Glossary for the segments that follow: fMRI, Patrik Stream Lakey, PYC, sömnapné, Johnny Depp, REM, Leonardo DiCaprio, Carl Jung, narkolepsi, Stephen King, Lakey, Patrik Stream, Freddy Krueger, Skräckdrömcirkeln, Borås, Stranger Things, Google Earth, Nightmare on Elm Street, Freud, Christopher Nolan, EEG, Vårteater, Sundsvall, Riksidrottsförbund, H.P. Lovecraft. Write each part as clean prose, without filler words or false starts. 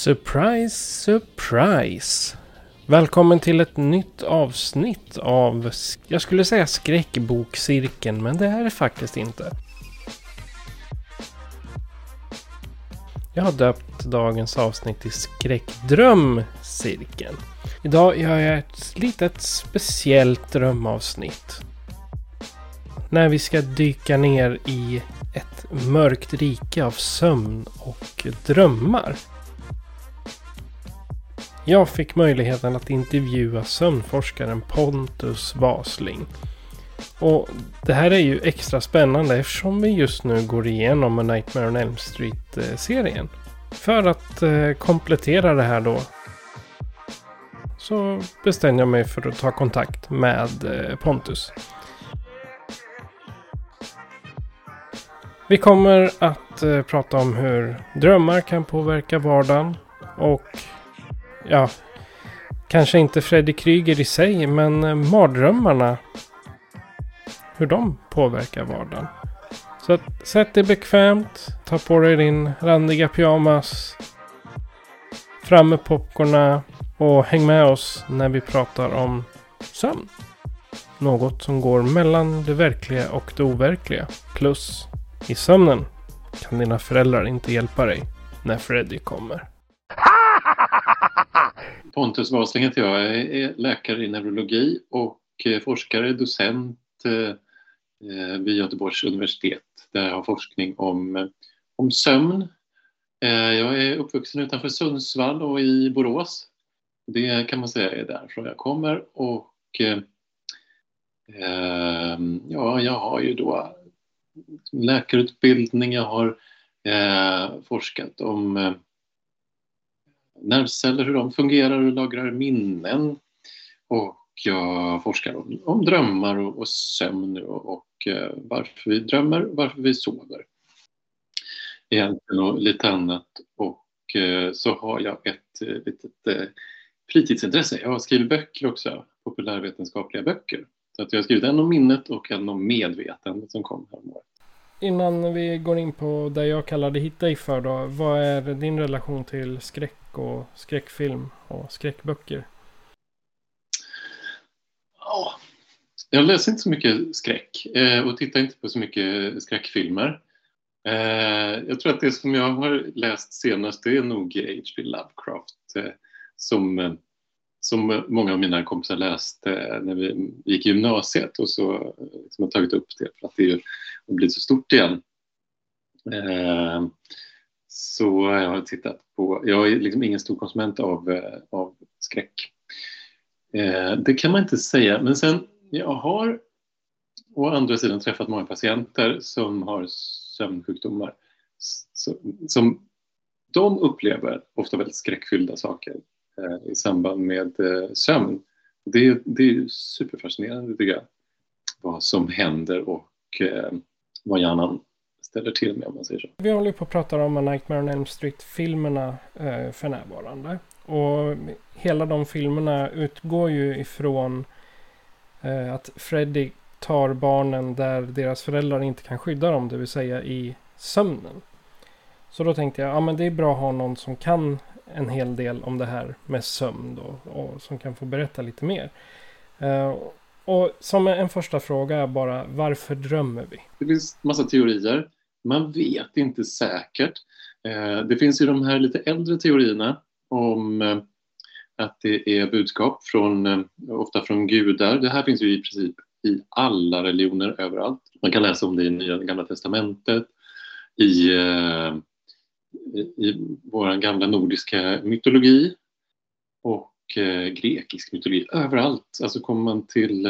Surprise, surprise. Välkommen till ett nytt avsnitt av, jag skulle säga skräckbokcirkeln, men det här är faktiskt inte. Jag har döpt dagens avsnitt till Skräckdrömcirkeln. Idag gör jag ett litet speciellt drömavsnitt. När vi ska dyka ner i ett mörkt rike av sömn och drömmar. Jag fick möjligheten att intervjua sömnforskaren Pontus Wasling. Och det här är ju extra spännande eftersom vi just nu går igenom Nightmare on Elm Street-serien. För att komplettera det här då så bestämde jag mig för att ta kontakt med Pontus. Vi kommer att prata om hur drömmar kan påverka vardagen och ja, kanske inte Freddy Krueger i sig, men mardrömmarna, hur de påverkar vardagen. Så sätt dig bekvämt, ta på dig din randiga pyjamas, fram med popcorna och häng med oss när vi pratar om sömn. Något som går mellan det verkliga och det overkliga. Plus, i sömnen kan dina föräldrar inte hjälpa dig när Freddy kommer. Pontus Wasling heter jag. Jag är läkare i neurologi och forskare, docent vid Göteborgs universitet. Där jag har forskning om sömn. Jag är uppvuxen utanför Sundsvall och i Borås. Det kan man säga är därifrån jag kommer. Och ja, jag har ju då läkarutbildning. Jag har forskat om nervceller, hur de fungerar och lagrar minnen, och jag forskar om drömmar och sömn och varför vi drömmer, varför vi sover egentligen och lite annat. Och så har jag ett litet fritidsintresse. Jag har skrivit böcker också, populärvetenskapliga böcker, så att jag har skrivit en om minnet och en om medvetandet som kom häromåret. Innan vi går in på det jag kallade hit dig för då, vad är din relation till skräck och skräckfilm och skräckböcker? Ja, jag läser inte så mycket skräck och tittar inte på så mycket skräckfilmer. Jag tror att det som jag har läst senast är nog H.P. Lovecraft, som många av mina kompisar läste när vi gick i gymnasiet, och så liksom har tagit upp det för att det har blivit så stort igen. Så jag har tittat på, jag är liksom ingen stor konsument av skräck. Det kan man inte säga, men sen jag har å andra sidan träffat många patienter som har sömnsjukdomar, som de upplever ofta väldigt skräckfyllda saker i samband med sömn. Det är superfascinerande tycker jag, vad som händer och vad hjärnan ställer till med, om man säger så. Vi håller på att prata om Nightmare on Elm Street-filmerna för närvarande. Och hela de filmerna utgår ju ifrån att Freddy tar barnen där deras föräldrar inte kan skydda dem, det vill säga i sömnen. Så då tänkte jag, ja men det är bra att ha någon som kan en hel del om det här med sömn då, och som kan få berätta lite mer. Och som en första fråga är bara, varför drömmer vi? Det finns massa teorier. Man vet inte säkert. Det finns ju de här lite äldre teorierna om att det är budskap från, ofta från gudar. Det här finns ju i princip i alla religioner överallt. Man kan läsa om det i Nya Gamla Testamentet, i vår gamla nordiska mytologi och grekisk mytologi. Överallt. Alltså kommer man till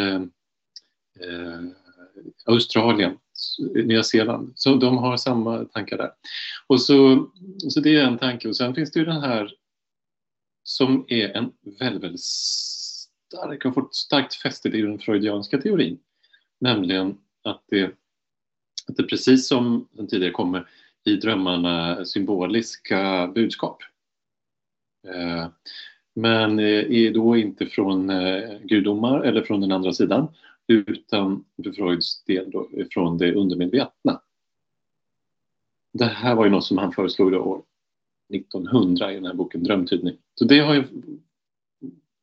Australien, Nya Zeeland. Så de har samma tankar där. Och så det är en tanke. Och sen finns det ju den här som är en väldigt stark, har fått starkt fäste i den freudianska teorin. Nämligen att det precis som den tidigare kommer i drömmarna symboliska budskap. Men är då inte från gudomar eller från den andra sidan, utan för Freuds del då, från det undermedvetna. Det här var ju något som han föreslog år 1900 i den här boken Drömtydning. Så det har ju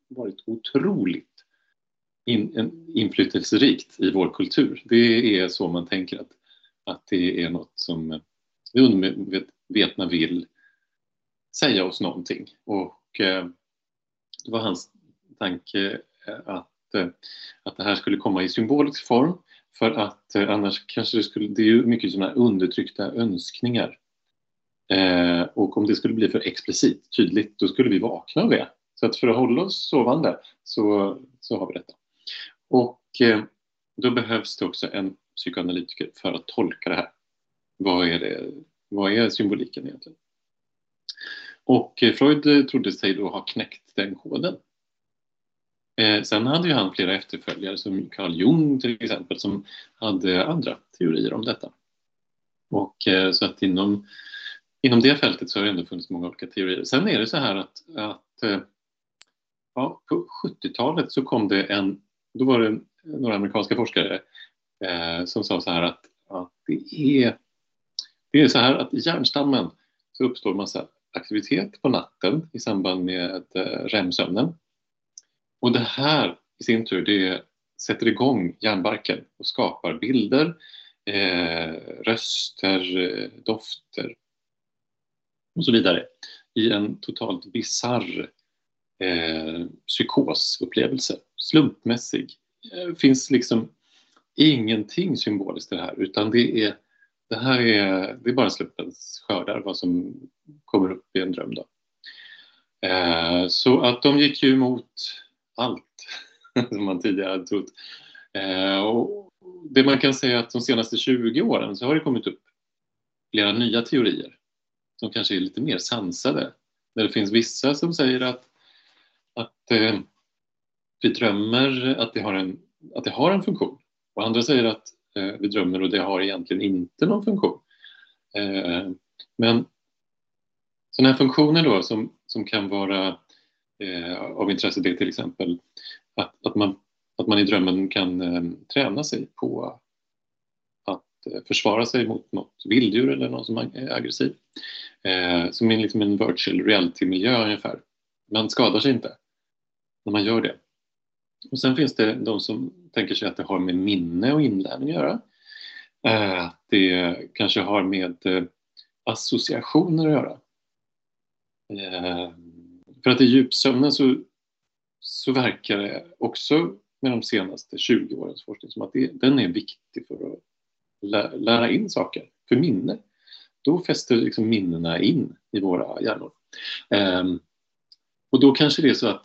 varit otroligt inflytelserikt i vår kultur. Det är så man tänker att det är något som det undermedvetna vill säga oss någonting. Och det var hans tanke att det här skulle komma i symbolisk form, för att annars kanske det är ju mycket sådana här undertryckta önskningar. Och om det skulle bli för explicit, tydligt, då skulle vi vakna av det. Så att för att hålla oss sovande så har vi detta. Och då behövs det också en psykoanalytiker för att tolka det här. Vad är symboliken egentligen? Och Freud trodde sig då ha knäckt den koden. Sen hade ju han flera efterföljare som Carl Jung till exempel, som hade andra teorier om detta. Och så att inom det fältet så har det ändå funnits många olika teorier. Sen är det så här att på 70-talet så kom det då var det några amerikanska forskare som sa så här att det är så här att i hjärnstammen så uppstår massa aktivitet på natten i samband med REM-sömnen. Och det här i sin tur, det sätter igång hjärnbarken och skapar bilder, röster, dofter och så vidare i en totalt bizarr psykosupplevelse. Slumpmässig. Det finns liksom ingenting symboliskt i det här, utan det är bara slumpens skördar vad som kommer upp i en dröm då. Så att de gick ju emot allt som man tidigare hade trott. Och det man kan säga att de senaste 20 åren så har det kommit upp flera nya teorier som kanske är lite mer sansade. Där det finns vissa som säger att vi drömmer, att det har en funktion. Och andra säger att vi drömmer och det har egentligen inte någon funktion. Men sådana här funktioner då som kan vara av intresse, det till exempel att man i drömmen kan träna sig på att försvara sig mot något vilddjur eller någon som är aggressiv. Som är liksom en virtual reality-miljö ungefär. Man skadar sig inte när man gör det. Och sen finns det de som tänker sig att det har med minne och inlärning att göra. Att det kanske har med associationer att göra. För att i djupsömnen så verkar det också med de senaste 20 årens forskning som att den är viktig för att lära in saker. För minne. Då fäster liksom minnena in i våra hjärnor. Och då kanske det är så att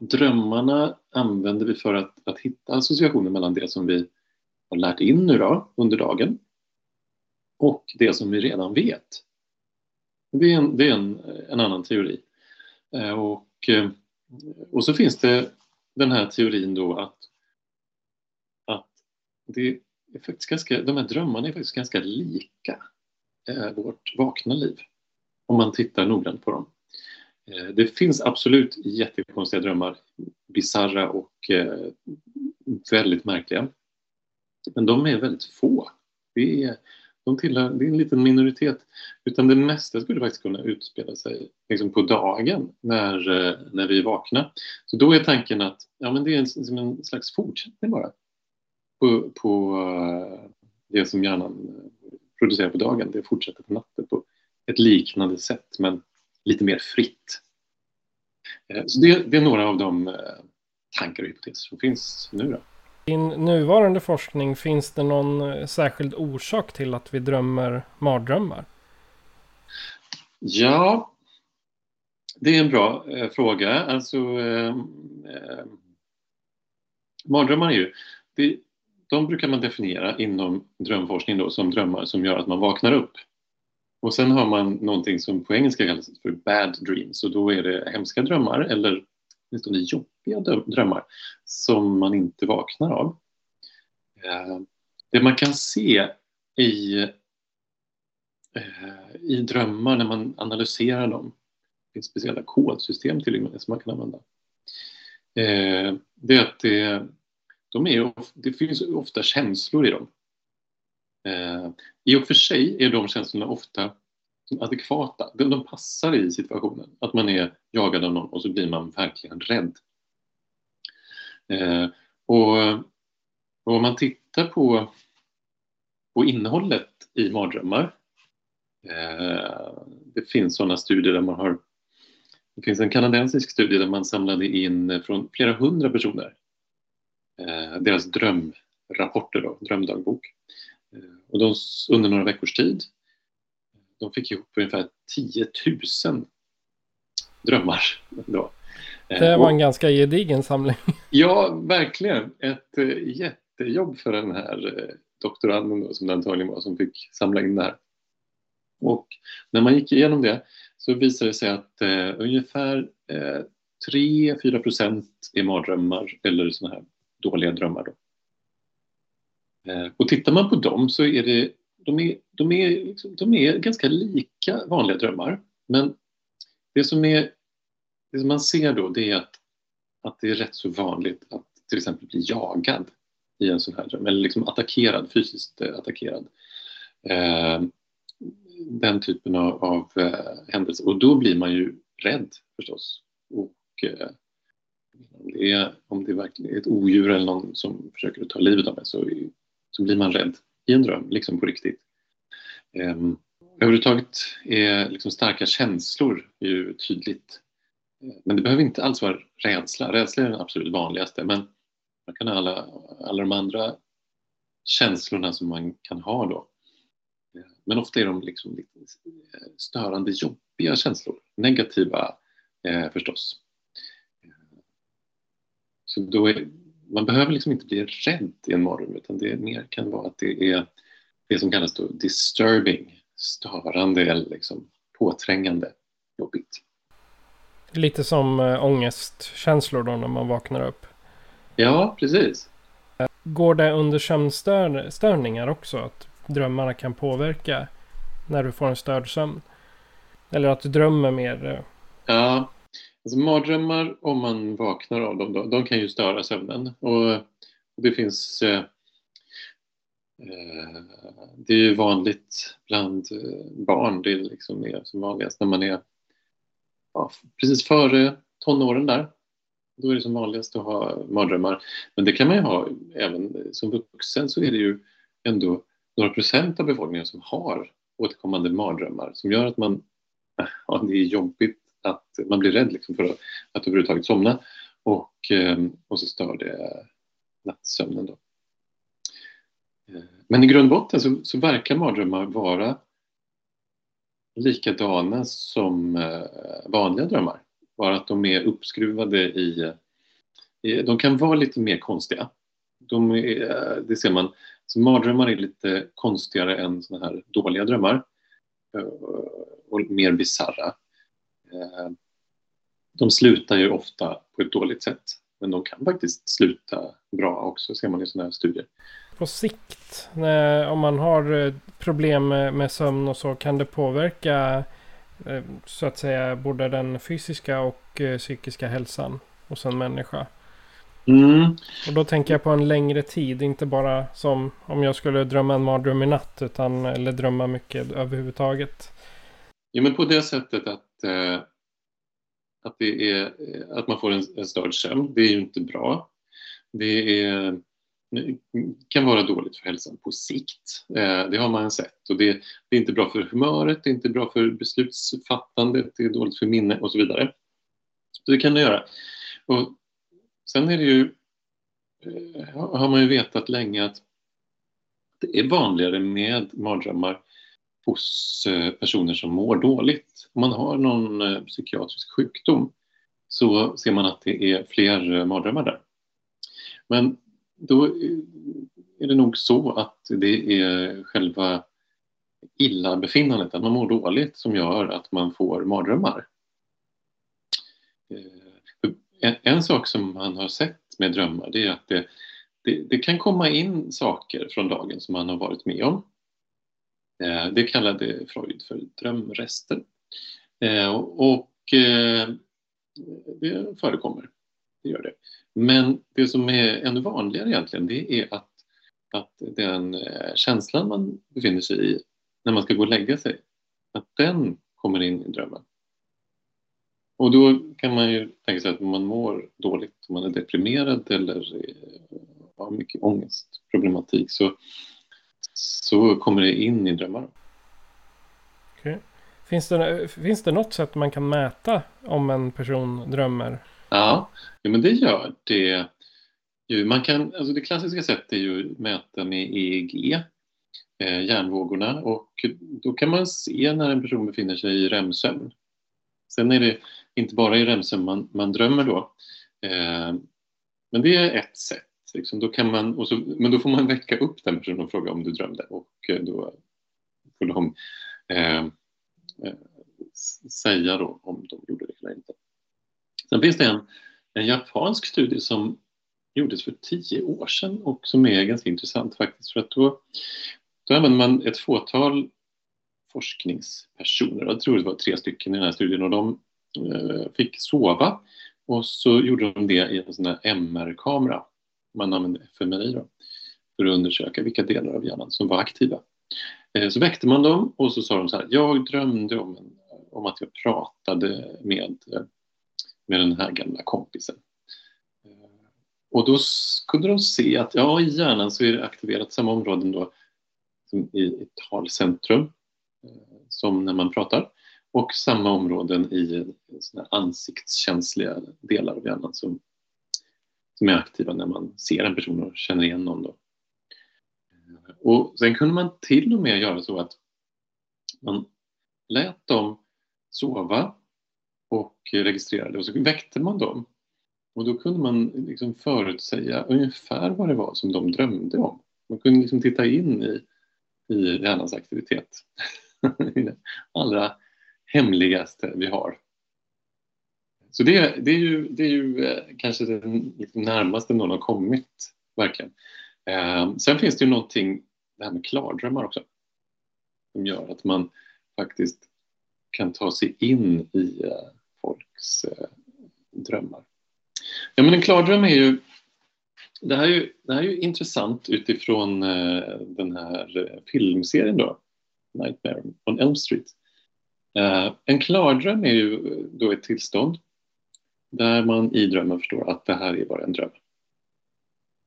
drömmarna använder vi för att hitta associationer mellan det som vi har lärt in nu då, under dagen, och det som vi redan vet. Det är en annan teori. Och så finns det den här teorin då att det är faktiskt ganska, de här drömmarna är faktiskt ganska lika vårt vakna liv om man tittar noggrant på dem. Det finns absolut jättekonstiga drömmar, bizarra och väldigt märkliga. Men de är väldigt få. Det är en liten minoritet. Utan det mesta skulle faktiskt kunna utspela sig liksom på dagen när vi vaknar. Så då är tanken att ja, men det är en slags fortsättning bara på det som hjärnan producerar på dagen. Det fortsätter på natten på ett liknande sätt, men lite mer fritt. Så det är några av de tankar och hypoteser som finns nu då. I nuvarande forskning, finns det någon särskild orsak till att vi drömmer mardrömmar? Ja, det är en bra fråga. Alltså, mardrömmar är ju... De brukar man definiera inom drömforskning då, som drömmar som gör att man vaknar upp. Och sen har man någonting som på engelska kallas för bad dreams. Och då är det hemska drömmar eller åtminstone jobbiga drömmar som man inte vaknar av. Det man kan se i drömmar när man analyserar dem. Det finns speciella kodsystem till och med som man kan använda. Det är att det finns ofta känslor i dem. I och för sig är de känslorna ofta adekvata. De passar i situationen. Att man är jagad av någon och så blir man verkligen rädd. Och om man tittar på innehållet i mardrömmar. Det finns sådana studier där man har... Det finns en kanadensisk studie där man samlade in från flera hundra personer deras drömrapporter då, drömdagbok. Och de, under några veckors tid, de fick ihop ungefär 10 000 drömmar då. Det var en ganska gedigen samling. Ja, verkligen. Ett jättejobb för den här doktoranden då, som det antagligen var som fick samla in det här. Och när man gick igenom det så visade det sig att ungefär 3-4% är mardrömmar eller såna här dåliga drömmar då. Och tittar man på dem så är det, de är ganska lika vanliga drömmar. Men det som man ser då, det är att det är rätt så vanligt att till exempel bli jagad i en sån här dröm. Eller liksom attackerad, fysiskt attackerad. Den typen av händelser. Och då blir man ju rädd förstås. Och om det verkligen är ett odjur eller någon som försöker ta livet av mig, så blir man rädd i en dröm, liksom på riktigt. Överhuvudtaget är liksom starka känslor ju tydligt. Men det behöver inte alls vara rädsla. Rädsla är den absolut vanligaste, men man kan ha alla de andra känslorna som man kan ha då. Men ofta är de liksom lite störande, jobbiga känslor. Negativa förstås. Så då man behöver liksom inte bli rädd i en mardröm, utan det mer kan vara att det är det som kallas då disturbing, störande eller liksom påträngande, jobbigt. Lite som ångestkänslor då när man vaknar upp. Ja, precis. Går det under sömnstörningar också att drömmarna kan påverka när du får en störd sömn? Eller att du drömmer mer? Ja. Alltså mardrömmar, om man vaknar av dem då, de kan ju störa sömnen. Och det finns... det är ju vanligt bland barn. Det är liksom det som vanligast när man är precis före tonåren där. Då är det som vanligast att ha mardrömmar. Men det kan man ju ha även som vuxen, så är det ju ändå några procent av befolkningen som har återkommande mardrömmar. Som gör att man... Ja, det är jobbigt. Att man blir rädd liksom för att överhuvudtaget somna, och så stör det nattsömnen då. Men i grund och botten så verkar mardrömmar vara likadana som vanliga drömmar. Bara att de är uppskruvade de kan vara lite mer konstiga. Det ser man. Så mardrömmar är lite konstigare än såna här dåliga drömmar. Och mer bizarra. De slutar ju ofta på ett dåligt sätt, men de kan faktiskt sluta bra också, ser man i sådana här studier. På sikt, om man har problem med sömn och så, kan det påverka så att säga både den fysiska och psykiska hälsan hos en människa? Mm. Och då tänker jag på en längre tid, inte bara som om jag skulle drömma en mardröm i natt, utan eller drömma mycket överhuvudtaget. Ja, men på det sättet att man får en störd sömn, det är ju inte bra. Det kan vara dåligt för hälsan på sikt. Det har man sett. Och det är inte bra för humöret, det är inte bra för beslutsfattandet, det är dåligt för minne och så vidare. Så det kan du göra. Och sen är det ju, har man ju vetat länge att det är vanligare med mardrömmar hos personer som mår dåligt. Om man har någon psykiatrisk sjukdom så ser man att det är fler mardrömmar där. Men då är det nog så att det är själva illabefinnandet, att man mår dåligt, som gör att man får mardrömmar. En sak som man har sett med drömmar, det är att det kan komma in saker från dagen som man har varit med om. Det kallade Freud för drömrester. Och det förekommer, det gör det. Men det som är ännu vanligare egentligen, det är att den känslan man befinner sig i när man ska gå och lägga sig, att den kommer in i drömmen. Och då kan man ju tänka sig att om man mår dåligt, om man är deprimerad eller har mycket ångestproblematik, så kommer det in i drömmar. Okay. Finns det något sätt man kan mäta om en person drömmer? Ja men det gör det. Man kan, alltså det klassiska sättet är ju att mäta med EEG, hjärnvågorna, och då kan man se när en person befinner sig i REM-sömn. Sen är det inte bara i REM-sömn man drömmer då. Men det är ett sätt. Liksom. Då kan man, men då får man väcka upp den personen och fråga om du drömde. Och då får de säga då om de gjorde det eller inte. Sen finns det en japansk studie som gjordes för 10 år sedan och som är ganska intressant faktiskt. För att då använder man ett fåtal forskningspersoner. Jag tror det var 3 stycken i den här studien, och de fick sova. Och så gjorde de det i en sån här MR-kamera. Man använde fMRI då, för att undersöka vilka delar av hjärnan som var aktiva. Så väckte man dem och så sa de så här: jag drömde om att jag pratade med den här gamla kompisen. Och då kunde de se att i hjärnan så är det aktiverat samma områden då som i talcentrum som när man pratar, och samma områden i såna ansiktskänsliga delar av hjärnan som är aktiva när man ser en person och känner igen någon då. Och sen kunde man till och med göra så att man lät dem sova och registrerade, och så väckte man dem. Och då kunde man liksom förutsäga ungefär vad det var som de drömde om. Man kunde liksom titta in i hjärnans aktivitet. Det allra hemligaste vi har. Så det är ju kanske den närmaste någon har kommit, verkligen. Sen finns det ju någonting, det här med klardrömmar också, som gör att man faktiskt kan ta sig in i folks drömmar. Ja, men en klardröm är ju, det här är ju intressant utifrån den här filmserien då, Nightmare on Elm Street. En klardröm är ju då ett tillstånd där man i drömmen förstår att det här är bara en dröm.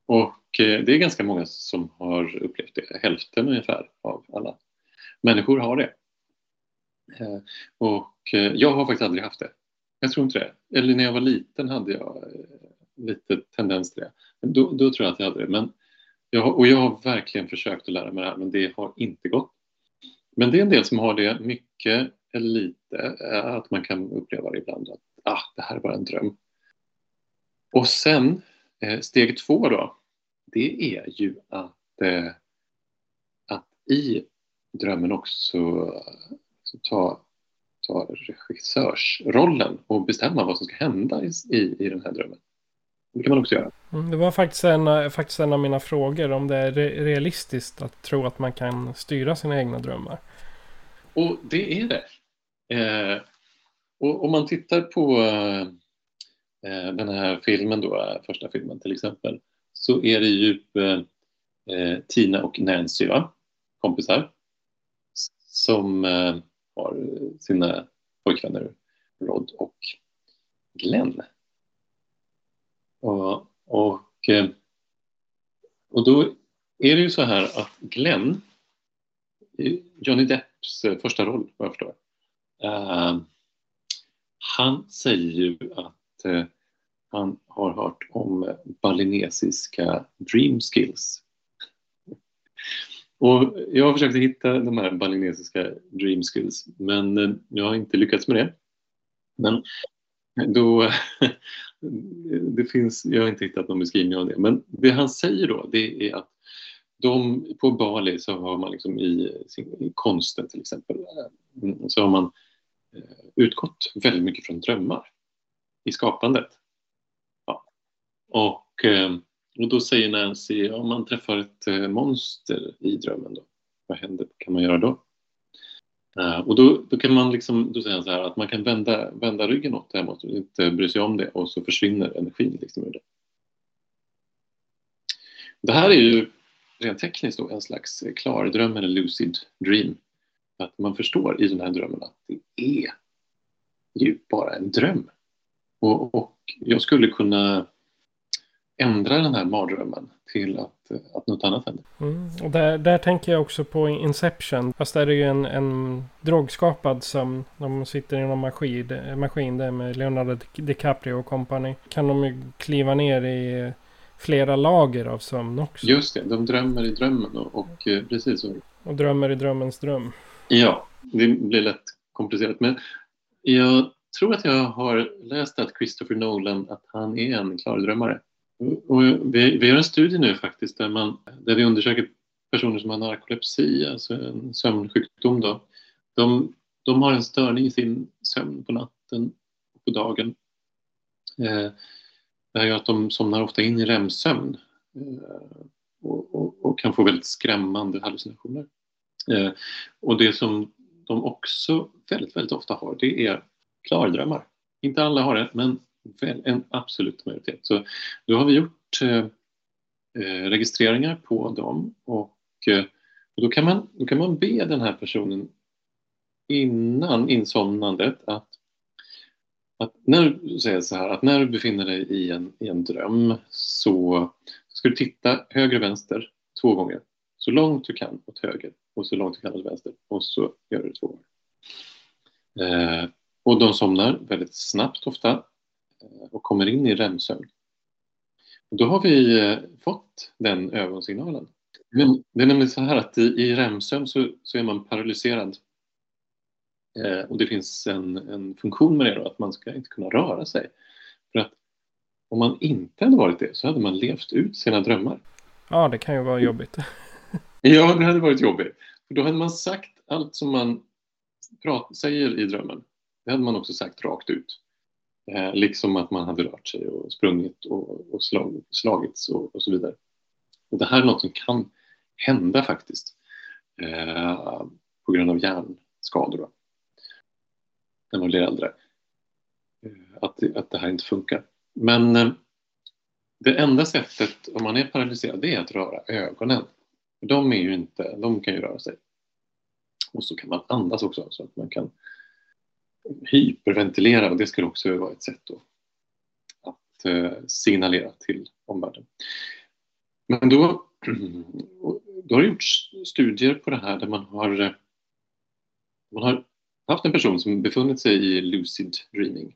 Och det är ganska många som har upplevt det. Hälften ungefär av alla människor har det. Och jag har faktiskt aldrig haft det. Jag tror inte det. Eller när jag var liten hade jag lite tendens till det. Då tror jag att jag hade det. Men jag har verkligen försökt att lära mig det här, men det har inte gått. Men det är en del som har det mycket eller lite, att man kan uppleva det ibland att det här var en dröm. Och sen steg 2 då, det är ju att i drömmen också ta regissörsrollen och bestämma vad som ska hända i den här drömmen. Det kan man också göra. Det var faktiskt en av mina frågor, om det är realistiskt att tro att man kan styra sina egna drömmar. Och det är det. Och om man tittar på den här filmen då, första filmen till exempel, så är det ju Tina och Nancy, va? Kompisar som har sina pojkvänner Rod och Glenn. Och då är det ju så här att Glenn, Johnny Depps första roll, vad jag förstår, han säger ju att han har hört om balinesiska dream skills. Och jag har försökt hitta de här balinesiska dream skills, men jag har inte lyckats med det. Men då, det finns, jag har inte hittat någon beskrivning av det. Men det han säger då, det är att de, på Bali så har man liksom i konsten till exempel, så har man utgått väldigt mycket från drömmar i skapandet. Ja. Och då säger Nancy, om man träffar ett monster i drömmen då, vad händer, kan man göra då? Och då kan man liksom, då säger han så här, att man kan vända ryggen åt det här monstret, inte bry sig om det, och så försvinner energin liksom ur det. Det här är ju rent tekniskt då en slags klardröm eller lucid dream. Att man förstår i den här drömmen att det är ju bara en dröm. Och jag skulle kunna ändra den här mardrömmen till att något annat händer. Mm. Och där tänker jag också på Inception. Fast där är det ju en drogskapad som de sitter i någon maskin där med Leonardo DiCaprio och company. Kan de ju kliva ner i flera lager av sömn också. Just det, de drömmer i drömmen och precis så. Och drömmer i drömmens dröm. Ja, det blir lätt komplicerat. Men jag tror att jag har läst att Christopher Nolan, att han är en klardrömmare. Och vi gör en studie nu faktiskt där vi undersöker personer som har narkolepsi, alltså en sömnsjukdom då. De har en störning i sin sömn på natten och på dagen. Det här gör att de somnar ofta in i REM-sömn och kan få väldigt skrämmande hallucinationer. Och det som de också väldigt, väldigt ofta har, det är klardrömmar. Inte alla har det, men en absolut majoritet. Så då har vi gjort registreringar på dem och då kan man be den här personen innan insomnandet att när du säger så här, att när du befinner dig i en dröm så ska du titta höger och vänster 2 gånger. Så långt du kan åt höger och så långt du kan åt vänster och så gör du det 2 gånger. Och de somnar väldigt snabbt ofta och kommer in i REM-sömn. Då har vi fått den ögonsignalen. Men det är nämligen så här att i REM-sömn så är man paralyserad. Och det finns en funktion med det då, att man ska inte kunna röra sig. För att om man inte hade varit det så hade man levt ut sina drömmar. Ja, det kan ju vara jobbigt. Ja, det hade varit jobbigt. För då hade man sagt allt som man säger i drömmen. Det hade man också sagt rakt ut. Liksom att man hade rört sig och sprungit och slagits och så vidare. Och det här är något som kan hända faktiskt. På grund av hjärnskador då. När man blir äldre. Att det här inte funkar. Men det enda sättet om man är paralyserad, det är att röra ögonen. De kan ju röra sig. Och så kan man andas också så att man kan hyperventilera, och det skulle också vara ett sätt då att signalera till omvärlden. Men då har det gjorts studier på det här där man har haft en person som befunnit sig i lucid dreaming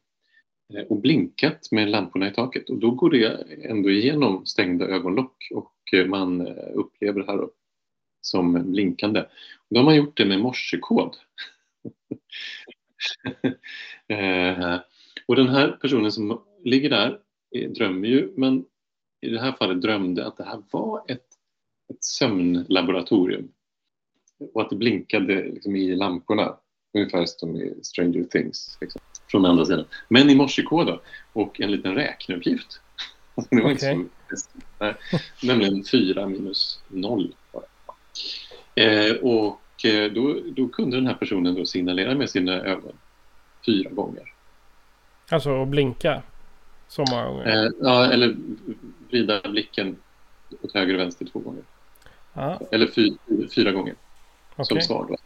och blinkat med lamporna i taket, och då går det ändå igenom stängda ögonlock och man upplever det här då som blinkande. Då har man gjort det med morsekod. Och den här personen som ligger där drömmer ju, men i det här fallet drömde att det här var ett sömnlaboratorium och att det blinkade liksom i lamporna ungefär som i Stranger Things liksom, från andra sidan, men i morsekod då, och en liten räkneuppgift. Det var okay. Nämligen 4 minus 0 bara. Och då kunde den här personen då signalera med sina ögon 4 gånger. Alltså att blinka så många gånger? Ja, eller vrida blicken åt höger och vänster 2 gånger. Ah. Eller 4 gånger. Okay. Som svar då.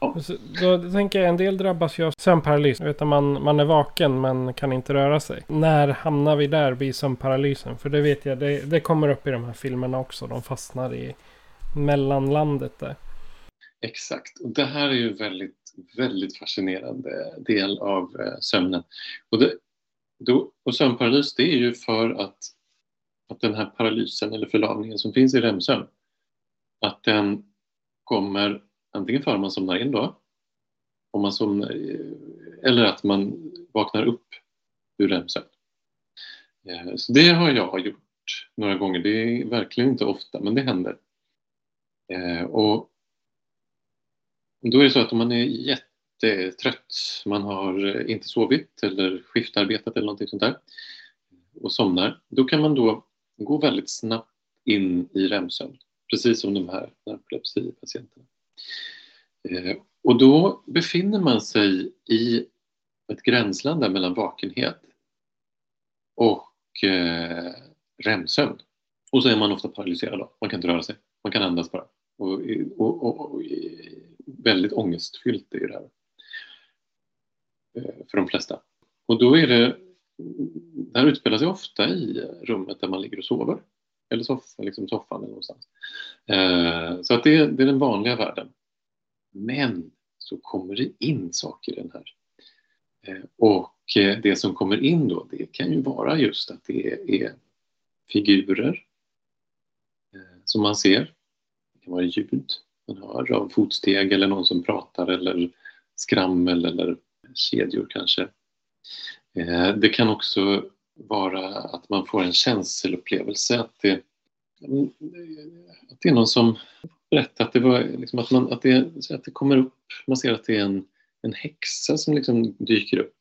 Ja. Så, då tänker jag, en del drabbas ju av sömnparalys. Man är vaken men kan inte röra sig. När hamnar vi där vid sömnparalysen? För det vet jag, det kommer upp i de här filmerna också. De fastnar i mellanlandet där. Exakt, och det här är ju väldigt väldigt fascinerande del av sömnen. Och sömnparalys, det är ju för att den här paralysen eller förlamningen som finns i REM-sömn, att den kommer antingen för att man somnar in då, om man somnar, eller att man vaknar upp ur REM-sömn. Så det har jag gjort några gånger. Det är verkligen inte ofta, men det händer. Och då är det så att om man är jättetrött, man har inte sovit eller skiftarbetat eller någonting sånt där och somnar, då kan man då gå väldigt snabbt in i REM-sömn, precis som de här narkolepsipatienterna. Och då befinner man sig i ett gränsland där mellan vakenhet och REM-sömn. Och så är man ofta paralyserad då. Man kan inte röra sig, man kan andas bara. Och väldigt ångestfyllt är det här för de flesta. Och då är det här utspelar sig ofta i rummet där man ligger och sover. Eller soffan eller någonstans. Så att det är den vanliga världen. Men så kommer det in saker i den här. Och det som kommer in då, det kan ju vara just att det är figurer som man ser. Det kan vara ljud man hör av fotsteg eller någon som pratar eller skrammel eller kedjor kanske. Det kan också vara att man får en känselsupplevelse att det är någon som berättar att det var liksom att det kommer upp, man ser att det är en häxa som liksom dyker upp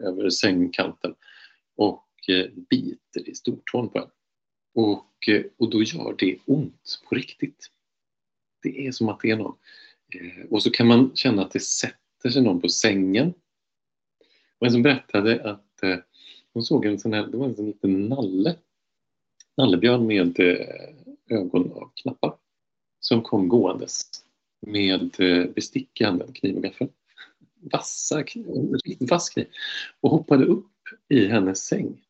över sängkanten och biter i stortån på en. Och då gör det ont på riktigt. Det är som att det är någon. Och så kan man känna att det sätter sig någon på sängen. Och en som berättade att hon såg det var en liten nallebjörn med ögon av knappar som kom gåendes med bestick i handen, kniv och gaffel. Vass kniv. Och hoppade upp i hennes säng.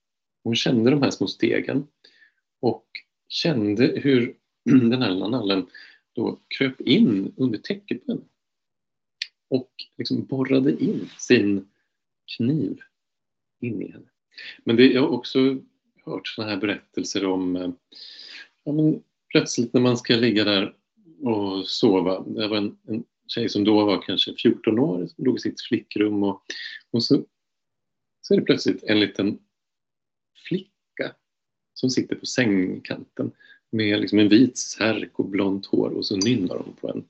Hon kände de här små stegen och kände hur den här nallen då kröp in under täcket på henne och liksom borrade in sin kniv in i henne. Men det, jag har också hört sådana här berättelser om plötsligt när man ska ligga där och sova. Det var en tjej som då var kanske 14 år som låg i sitt flickrum och så är det plötsligt en liten flicka som sitter på sängkanten med liksom en vit särk och blont hår och så nynnar de på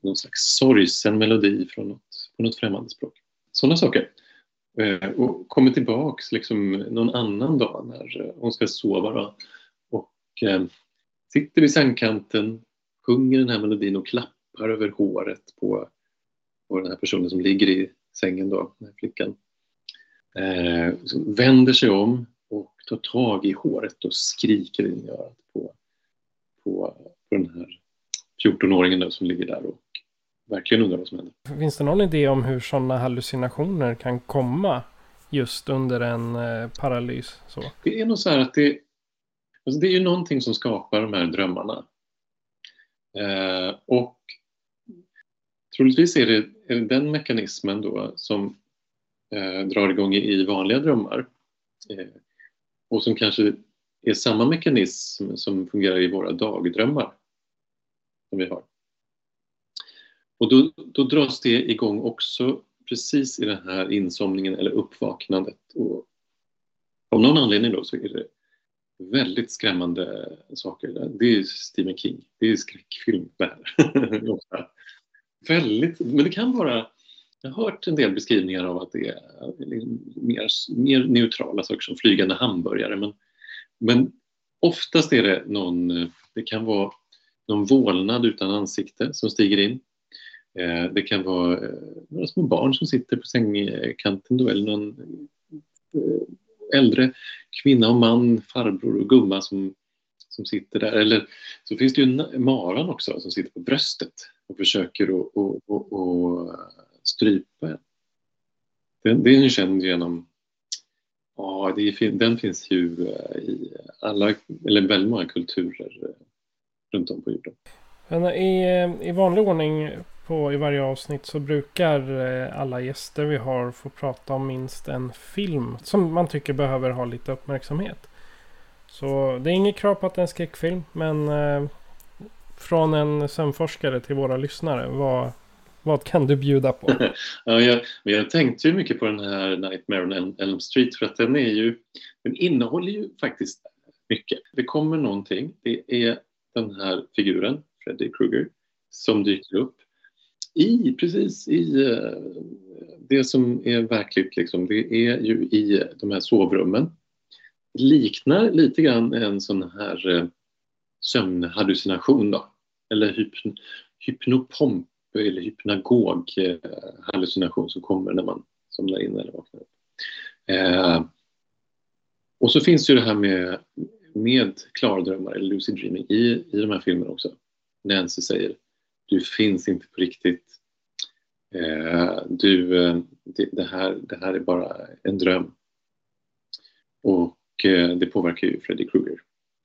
någon slags sorgsen melodi på något främmande språk. Sådana saker. Och kommer tillbaks liksom någon annan dag när hon ska sova då. Och sitter vid sängkanten, sjunger den här melodin och klappar över håret på den här personen som ligger i sängen då, den här flickan. Som vänder sig om och tar tag i håret och skriker in i örat på den här 14-åringen då, som ligger där och verkligen undrar vad som händer. Finns det någon idé om hur sådana hallucinationer kan komma just under en paralys? Så? Det är nog så här att det är ju någonting som skapar de här drömmarna. Och troligtvis är det den mekanismen då som drar igång i vanliga drömmar. Och som kanske är samma mekanism som fungerar i våra dagdrömmar som vi har. Och då dras det igång också precis i den här insomningen eller uppvaknandet. Och av någon anledning då så är det väldigt skrämmande saker. Det är Stephen King. Det är skräckfilm det här. Väldigt, men det kan vara... Jag har hört en del beskrivningar av att det är mer neutrala saker som flygande hamburgare. Men oftast är det det kan vara någon vålnad utan ansikte som stiger in. Det kan vara några små barn som sitter på sängkanten då, eller någon äldre kvinna och man, farbror och gumma som sitter där. Eller så finns det ju maran också som sitter på bröstet och försöker att strypa. Det är ju känd genom den finns ju i alla eller väldigt många kulturer runt om på jorden. Men i vanlig ordning på i varje avsnitt så brukar alla gäster vi har få prata om minst en film som man tycker behöver ha lite uppmärksamhet. Så det är inget krav på att det är en skräckfilm, men från en sömnforskare till våra lyssnare, vad kan du bjuda på? Ja, jag tänkte ju mycket på den här Nightmare on Elm Street, för att den innehåller ju faktiskt mycket. Det kommer någonting, det är den här figuren, Freddy Krueger, som dyker upp i det som är verkligt liksom. Det är ju i de här sovrummen. Liknar lite grann en sån här sömnhallucination då, eller hypnopomp eller hypnagog hallucination som kommer när man somnar in eller vaknar upp. Och så finns ju det här med klardrömmar eller lucid dreaming i de här filmerna också. Nancy säger, du finns inte på riktigt. Det här är bara en dröm. Och det påverkar ju Freddy Krueger.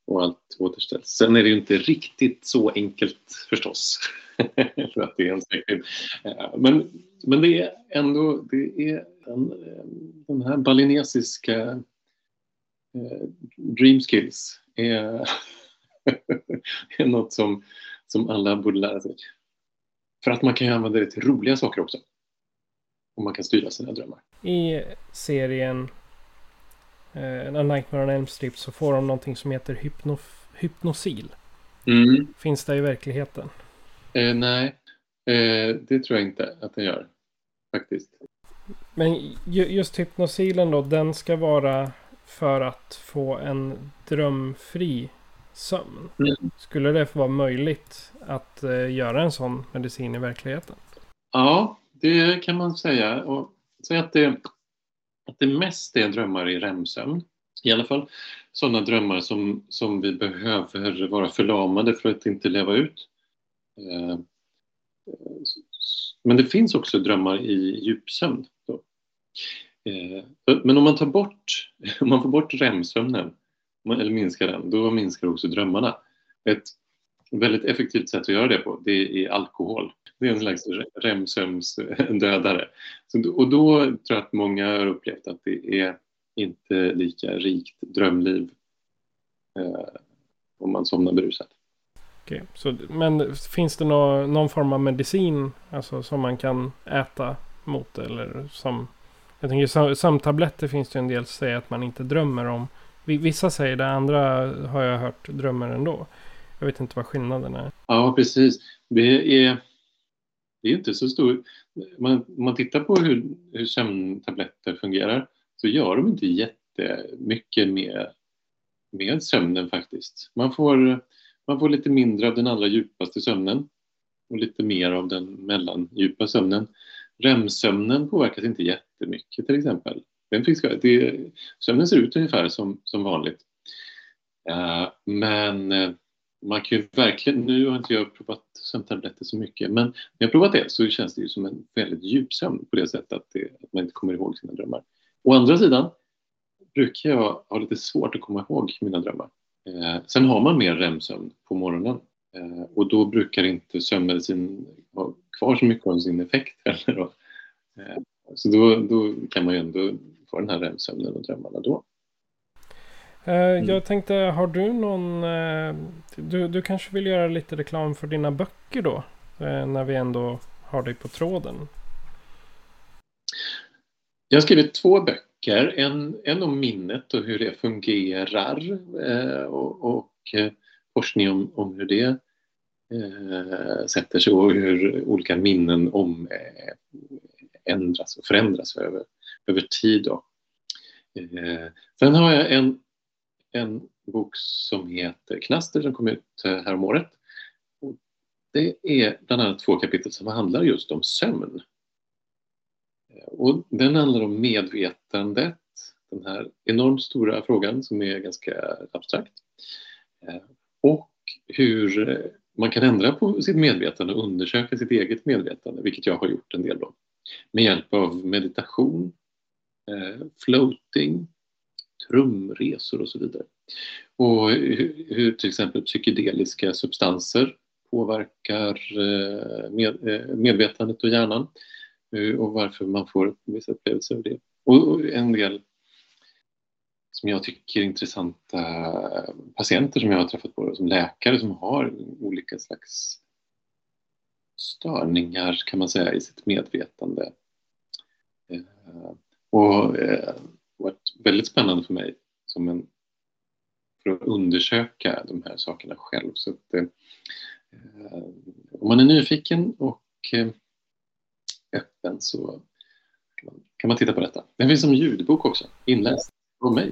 Och allt återställs. Sen är det ju inte riktigt så enkelt förstås. För att det är en säkerhet. Men det är ändå den här balinesiska dream skills är något som alla borde lära sig. För att man kan ju använda det till roliga saker också. Och man kan styra sina drömmar. I serien Nightmare on Elm Street så får de någonting som heter Hypnosil. Mm. Finns det i verkligheten? Nej, det tror jag inte att den gör faktiskt. Men just hypnosilen då, den ska vara för att få en drömfri sömn. Mm. Skulle det vara möjligt att göra en sån medicin i verkligheten? Ja, det kan man säga. Och säga att det mest är drömmar i REM-sömn. I alla fall sådana drömmar som vi behöver vara förlamade för att inte leva ut. Men det finns också drömmar i djupsömn. Men om man får bort REM-sömnen eller minskar den, då minskar också drömmarna. Ett väldigt effektivt sätt att göra det på, det är alkohol. Det är en slags REM-sömnsdödare. Och då tror jag att många har upplevt att det är inte lika rikt drömliv om man somnar berusad. Okej, så, men finns det någon form av medicin alltså, som man kan äta mot? Eller som, jag tänker, sömntabletter finns det en del som säger att man inte drömmer om. Vissa säger det, andra har jag hört drömmer ändå. Jag vet inte vad skillnaden är. Ja, precis. Det är inte så stor. Man tittar på hur sömntabletter fungerar, så gör de inte jättemycket med sömnen faktiskt. Man får lite mindre av den allra djupaste sömnen och lite mer av den mellandjupa sömnen. REM-sömnen påverkas inte jättemycket till exempel. Sömnen ser ut ungefär som vanligt. Men man kan ju verkligen, nu har inte jag provat sömntabletter så mycket, men när jag provat det så känns det ju som en väldigt djup sömn på det sättet att man inte kommer ihåg sina drömmar. Å andra sidan brukar jag ha lite svårt att komma ihåg mina drömmar. Sen har man mer REM-sömn på morgonen och då brukar inte sömnmedicin ha kvar så mycket av sin effekt heller då. Så då kan man ju ändå få den här REM-sömnen och drömmarna då. Jag tänkte, har du någon... Du kanske vill göra lite reklam för dina böcker då? När vi ändå har dig på tråden. Jag har skrivit 2 böcker. En om minnet och hur det fungerar. Och forskning om hur det sätter sig. Och hur olika minnen ändras och förändras över tid då. Sen har jag en bok som heter Knaster som kom ut här om året. Och det är bland annat 2 kapitel som handlar just om sömn. Och den handlar om medvetandet, den här enormt stora frågan som är ganska abstrakt. Och hur man kan ändra på sitt medvetande och undersöka sitt eget medvetande, vilket jag har gjort en del då. Med hjälp av meditation, floating, trumresor och så vidare. Och hur till exempel psykedeliska substanser påverkar medvetandet och hjärnan och varför man får vissa upplevelser av det. Och en del som jag tycker är intressanta patienter som jag har träffat på som läkare som har olika slags störningar kan man säga i sitt medvetande. Och varit väldigt spännande för mig som för att undersöka de här sakerna själv. Så att, om man är nyfiken och öppen så kan man titta på detta. Den finns som ljudbok också, inläst från mig.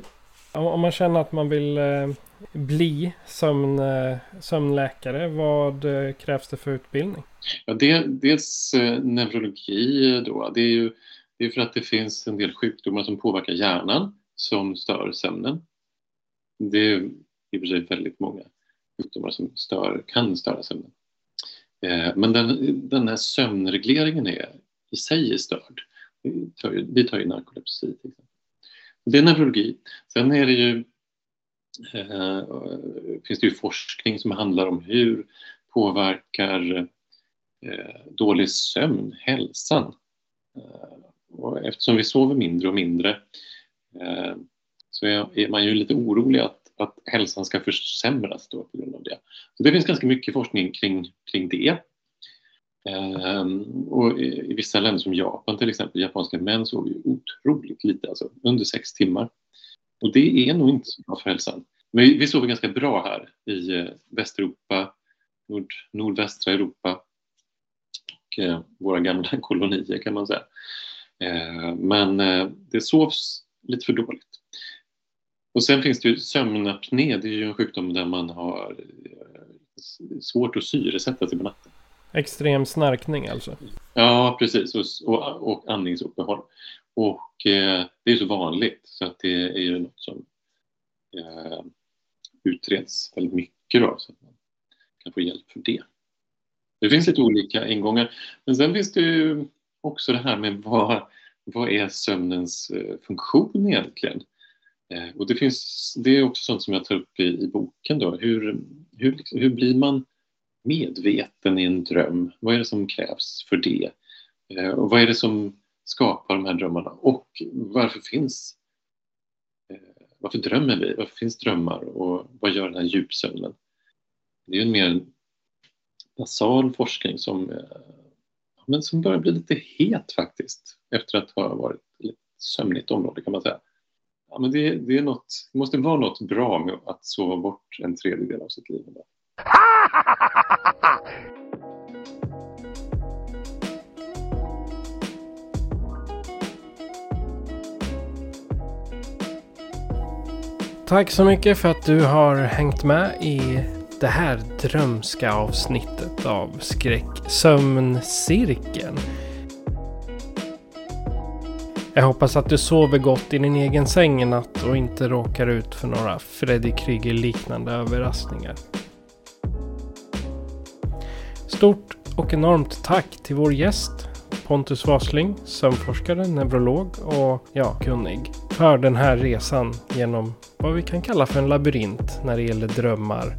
Om man känner att man vill bli sömnläkare, vad krävs det för utbildning? Ja, dels neurologi då. Det är för att det finns en del sjukdomar som påverkar hjärnan som stör sömnen. Det är i och för sig väldigt många sjukdomar som kan störa sömnen. Men den här sömnregleringen i sig är störd. Det tar ju narkolepsi till exempel. Det är neurologi. Sen är det ju, finns det ju forskning som handlar om hur påverkar dålig sömn hälsan. Och eftersom vi sover mindre och mindre så är man ju lite orolig att hälsan ska försämras då på grund av det. Så det finns ganska mycket forskning kring det. Och i vissa länder som Japan till exempel, japanska män sover ju otroligt lite, alltså under 6 timmar. Och det är nog inte så bra för hälsan. Men vi sover ganska bra här i Västeuropa, nordvästra Europa och våra gamla kolonier kan man säga. Men det sovs lite för dåligt. Och sen finns det ju sömnapné, det är ju en sjukdom där man har svårt att syresätta sig på natten. Extrem snarkning alltså? Ja, precis. Och andningsuppehåll. Och det är så vanligt så att det är ju något som utreds väldigt mycket då, så att man kan få hjälp för det. Det finns lite olika ingångar. Men sen finns det ju också det här med vad är sömnens funktion egentligen? Och det är också sånt som jag tar upp i boken då. Hur blir man medveten i en dröm? Vad är det som krävs för det? Och vad är det som skapar de här drömmarna? Och varför drömmer vi? Varför finns drömmar? Och vad gör den här djupsömnen? Det är ju en mer basal forskning som börjar bli lite het faktiskt. Efter att ha varit ett sömnigt område kan man säga. Ja, men det är något, det måste vara något bra med att sova bort en tredjedel av sitt liv. Tack så mycket för att du har hängt med i det här drömska avsnittet av Skräckdrömcirkeln. Jag hoppas att du sover gott i din egen säng i natt och inte råkar ut för några Freddy Krueger-liknande överraskningar. Stort och enormt tack till vår gäst Pontus Wasling, sömnforskare, neurolog och kunnig, för den här resan genom vad vi kan kalla för en labyrint när det gäller drömmar.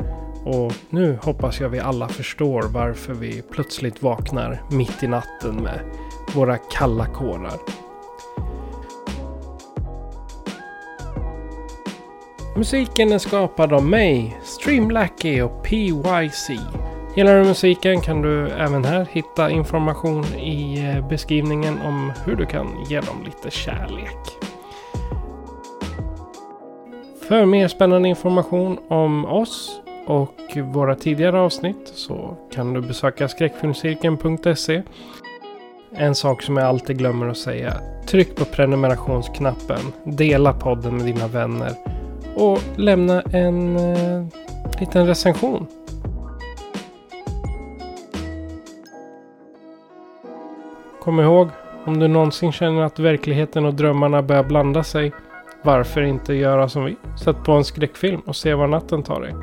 Och nu hoppas jag vi alla förstår varför vi plötsligt vaknar mitt i natten med våra kalla kårar. Musiken är skapad av mig, Stream, Lakey och PYC. Gillar du musiken kan du även här hitta information i beskrivningen om hur du kan ge dem lite kärlek. För mer spännande information om oss och våra tidigare avsnitt så kan du besöka skräckfilmcirkeln.se. En sak som jag alltid glömmer att säga: tryck på prenumerationsknappen, dela podden med dina vänner och lämna en liten recension. Kom ihåg, om du någonsin känner att verkligheten och drömmarna börjar blanda sig, varför inte göra som vi? Sätt på en skräckfilm och se var natten tar dig.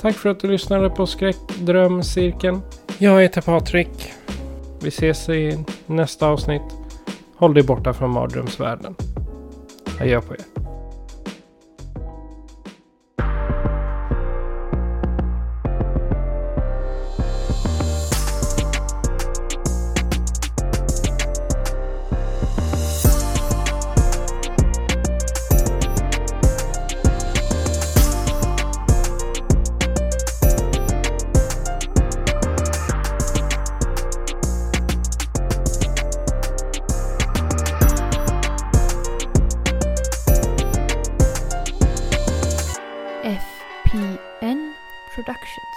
Tack för att du lyssnade på Skräckdrömcirkeln. Jag heter Patrik. Vi ses i nästa avsnitt. Håll dig borta från mardrömsvärlden. Jag gör på er. PN Productions.